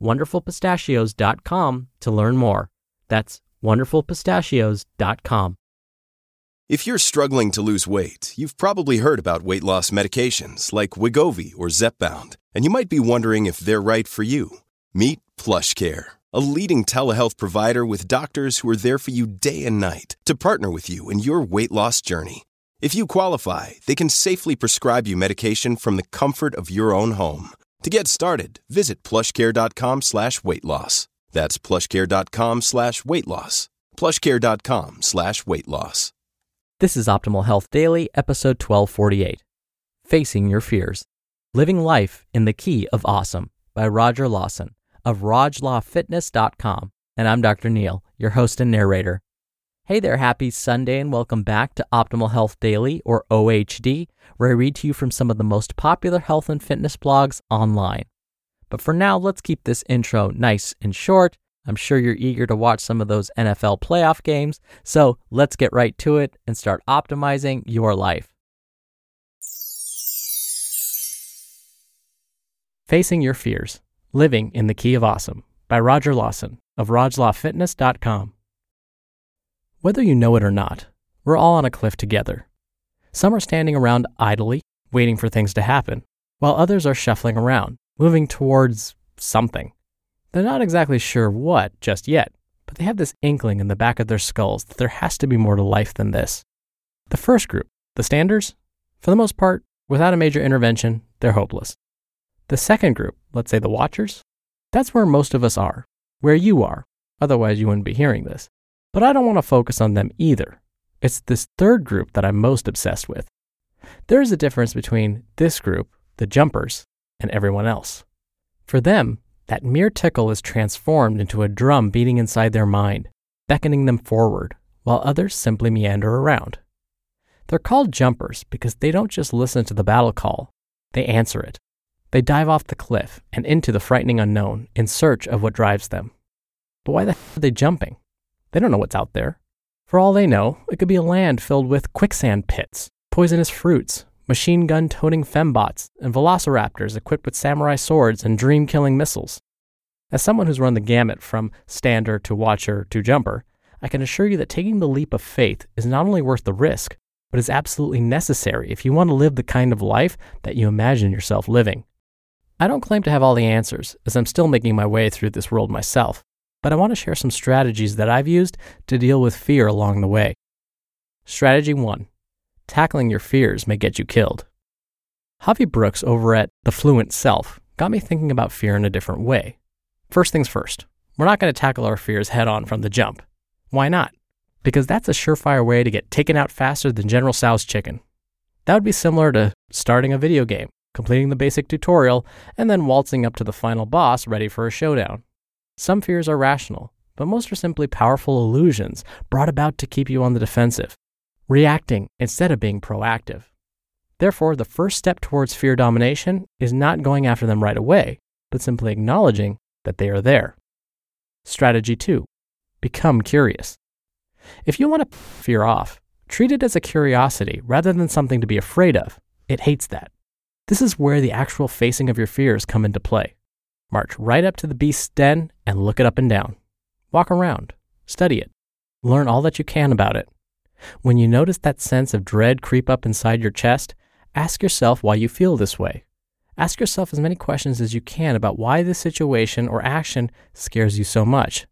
wonderfulpistachios.com to learn more. That's wonderfulpistachios.com. If you're struggling to lose weight, you've probably heard about weight loss medications like Wegovy or Zepbound, and you might be wondering if they're right for you. Meet PlushCare, a leading telehealth provider with doctors who are there for you day and night to partner with you in your weight loss journey. If you qualify, they can safely prescribe you medication from the comfort of your own home. To get started, visit plushcare.com/weightloss. That's plushcare.com/weightloss. plushcare.com/weightloss. This is Optimal Health Daily, episode 1248. Facing Your Fears. Living Life in the Key of Awesome by Roger Lawson of RogLawFitness.com. And I'm Dr. Neil, your host and narrator. Hey there, happy Sunday, and welcome back to Optimal Health Daily, or OHD, where I read to you from some of the most popular health and fitness blogs online. But for now, let's keep this intro nice and short. I'm sure you're eager to watch some of those NFL playoff games, so let's get right to it and start optimizing your life. Facing Your Fears, Living in the Key of Awesome by Roger Lawson of RogLawFitness.com. Whether you know it or not, we're all on a cliff together. Some are standing around idly, waiting for things to happen, while others are shuffling around, moving towards something. They're not exactly sure what just yet, but they have this inkling in the back of their skulls that there has to be more to life than this. The first group, the standers, for the most part, without a major intervention, they're hopeless. The second group, let's say the watchers, that's where most of us are, where you are, otherwise you wouldn't be hearing this. But I don't want to focus on them either. It's this third group that I'm most obsessed with. There is a difference between this group, the jumpers, and everyone else. For them, that mere tickle is transformed into a drum beating inside their mind, beckoning them forward, while others simply meander around. They're called jumpers because they don't just listen to the battle call, they answer it. They dive off the cliff and into the frightening unknown in search of what drives them. But why the heck are they jumping? They don't know what's out there. For all they know, it could be a land filled with quicksand pits, poisonous fruits, machine gun toting fembots, and velociraptors equipped with samurai swords and dream killing missiles. As someone who's run the gamut from stander to watcher to jumper, I can assure you that taking the leap of faith is not only worth the risk, but is absolutely necessary if you want to live the kind of life that you imagine yourself living. I don't claim to have all the answers, as I'm still making my way through this world myself, but I want to share some strategies that I've used to deal with fear along the way. Strategy 1. Tackling your fears may get you killed. Javi Brooks over at The Fluent Self got me thinking about fear in a different way. First things first, we're not going to tackle our fears head on from the jump. Why not? Because that's a surefire way to get taken out faster than General Tso's chicken. That would be similar to starting a video game, completing the basic tutorial, and then waltzing up to the final boss ready for a showdown. Some fears are rational, but most are simply powerful illusions brought about to keep you on the defensive, reacting instead of being proactive. Therefore, the first step towards fear domination is not going after them right away, but simply acknowledging that they are there. Strategy 2. Become curious. If you want to fear off, treat it as a curiosity rather than something to be afraid of. It hates that. This is where the actual facing of your fears come into play. March right up to the beast's den and look it up and down. Walk around. Study it. Learn all that you can about it. When you notice that sense of dread creep up inside your chest, ask yourself why you feel this way. Ask yourself as many questions as you can about why this situation or action scares you so much,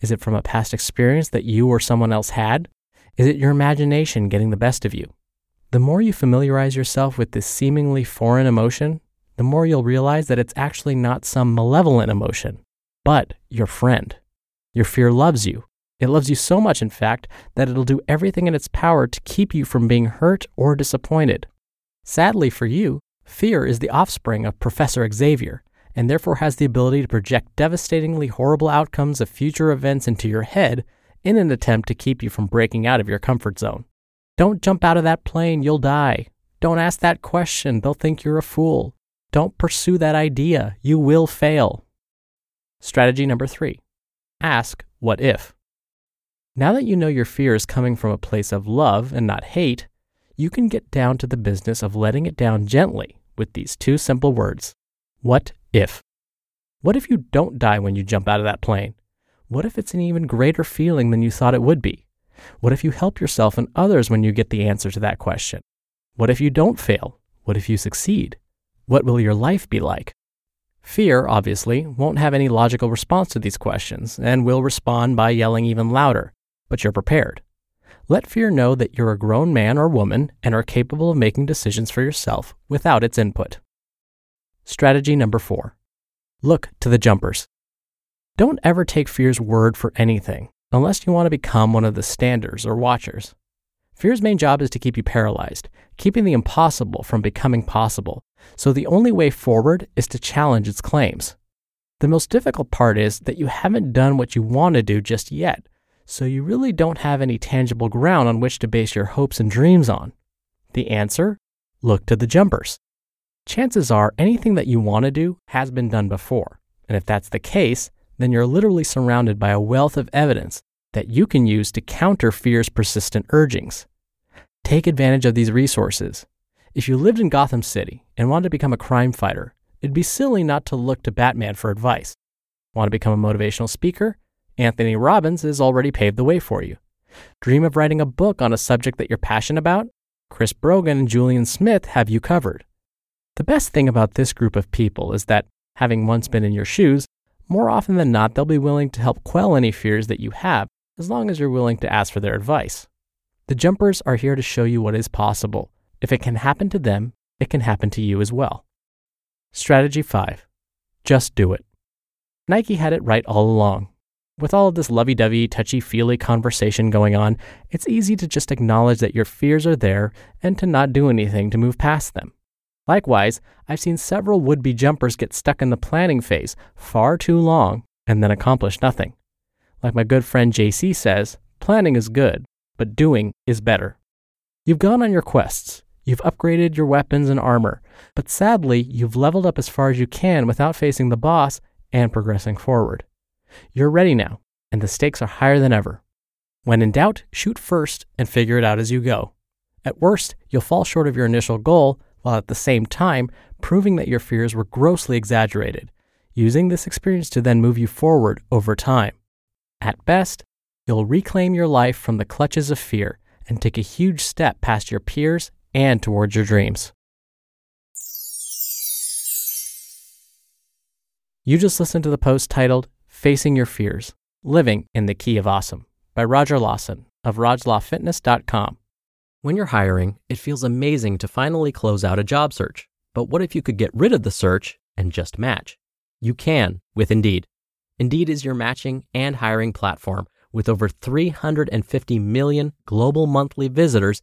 Is it from a past experience that you or someone else had? Is it your imagination getting the best of you? The more you familiarize yourself with this seemingly foreign emotion, the more you'll realize that it's actually not some malevolent emotion, but your friend. Your fear loves you. It loves you so much, in fact, that it'll do everything in its power to keep you from being hurt or disappointed. Sadly for you, fear is the offspring of Professor Xavier, and therefore has the ability to project devastatingly horrible outcomes of future events into your head in an attempt to keep you from breaking out of your comfort zone. Don't jump out of that plane, you'll die. Don't ask that question, they'll think you're a fool. Don't pursue that idea, you will fail. Strategy number 3, ask what if. Now that you know your fear is coming from a place of love and not hate, you can get down to the business of letting it down gently with these 2 simple words, what if. What if you don't die when you jump out of that plane? What if it's an even greater feeling than you thought it would be? What if you help yourself and others when you get the answer to that question? What if you don't fail? What if you succeed? What will your life be like? Fear, obviously, won't have any logical response to these questions and will respond by yelling even louder, but you're prepared. Let fear know that you're a grown man or woman and are capable of making decisions for yourself without its input. Strategy number 4, look to the jumpers. Don't ever take fear's word for anything unless you want to become one of the standers or watchers. Fear's main job is to keep you paralyzed, keeping the impossible from becoming possible. So the only way forward is to challenge its claims. The most difficult part is that you haven't done what you want to do just yet, so you really don't have any tangible ground on which to base your hopes and dreams on. The answer? Look to the jumpers. Chances are anything that you want to do has been done before, and if that's the case, then you're literally surrounded by a wealth of evidence that you can use to counter fear's persistent urgings. Take advantage of these resources. If you lived in Gotham City and wanted to become a crime fighter, it'd be silly not to look to Batman for advice. Want to become a motivational speaker? Anthony Robbins has already paved the way for you. Dream of writing a book on a subject that you're passionate about? Chris Brogan and Julian Smith have you covered. The best thing about this group of people is that, having once been in your shoes, more often than not, they'll be willing to help quell any fears that you have, as long as you're willing to ask for their advice. The jumpers are here to show you what is possible. If it can happen to them, it can happen to you as well. Strategy 5, just do it. Nike had it right all along. With all of this lovey-dovey, touchy-feely conversation going on, it's easy to just acknowledge that your fears are there and to not do anything to move past them. Likewise, I've seen several would-be jumpers get stuck in the planning phase far too long and then accomplish nothing. Like my good friend JC says, planning is good, but doing is better. You've gone on your quests, you've upgraded your weapons and armor, but sadly, you've leveled up as far as you can without facing the boss and progressing forward. You're ready now, and the stakes are higher than ever. When in doubt, shoot first and figure it out as you go. At worst, you'll fall short of your initial goal, while at the same time proving that your fears were grossly exaggerated, using this experience to then move you forward over time. At best, you'll reclaim your life from the clutches of fear and take a huge step past your peers and towards your dreams. You just listened to the post titled, Facing Your Fears, Living in the Key of Awesome by Roger Lawson of RogLawFitness.com. When you're hiring, it feels amazing to finally close out a job search. But what if you could get rid of the search and just match? You can with Indeed. Indeed is your matching and hiring platform with over 350 million global monthly visitors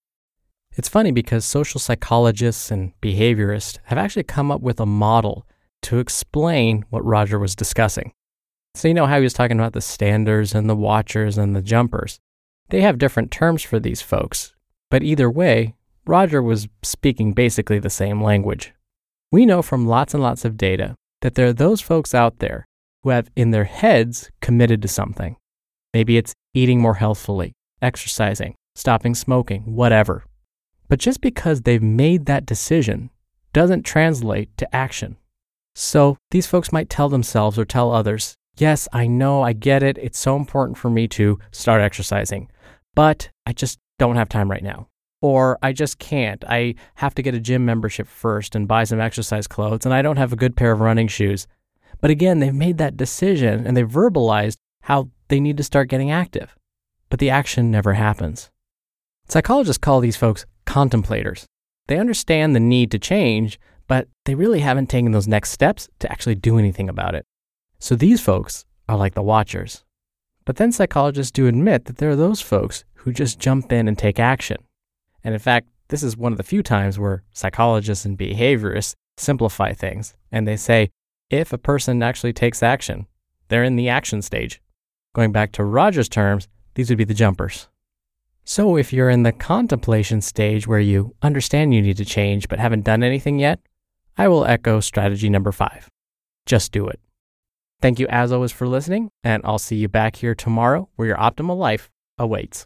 It's funny because social psychologists and behaviorists have actually come up with a model to explain what Roger was discussing. So you know how he was talking about the standers and the watchers and the jumpers. They have different terms for these folks, but either way, Roger was speaking basically the same language. We know from lots and lots of data that there are those folks out there who have in their heads committed to something. Maybe it's eating more healthfully, exercising, stopping smoking, whatever. But just because they've made that decision doesn't translate to action. So these folks might tell themselves or tell others, yes, I know, I get it. It's so important for me to start exercising, but I just don't have time right now. Or I just can't. I have to get a gym membership first and buy some exercise clothes, and I don't have a good pair of running shoes. But again, they've made that decision and they've verbalized how they need to start getting active, but the action never happens. Psychologists call these folks contemplators. They understand the need to change, but they really haven't taken those next steps to actually do anything about it. So these folks are like the watchers. But then psychologists do admit that there are those folks who just jump in and take action. And in fact, this is one of the few times where psychologists and behaviorists simplify things. And they say, if a person actually takes action, they're in the action stage. Going back to Roger's terms, these would be the jumpers. So if you're in the contemplation stage where you understand you need to change but haven't done anything yet, I will echo strategy number 5. Just do it. Thank you as always for listening, and I'll see you back here tomorrow where your optimal life awaits.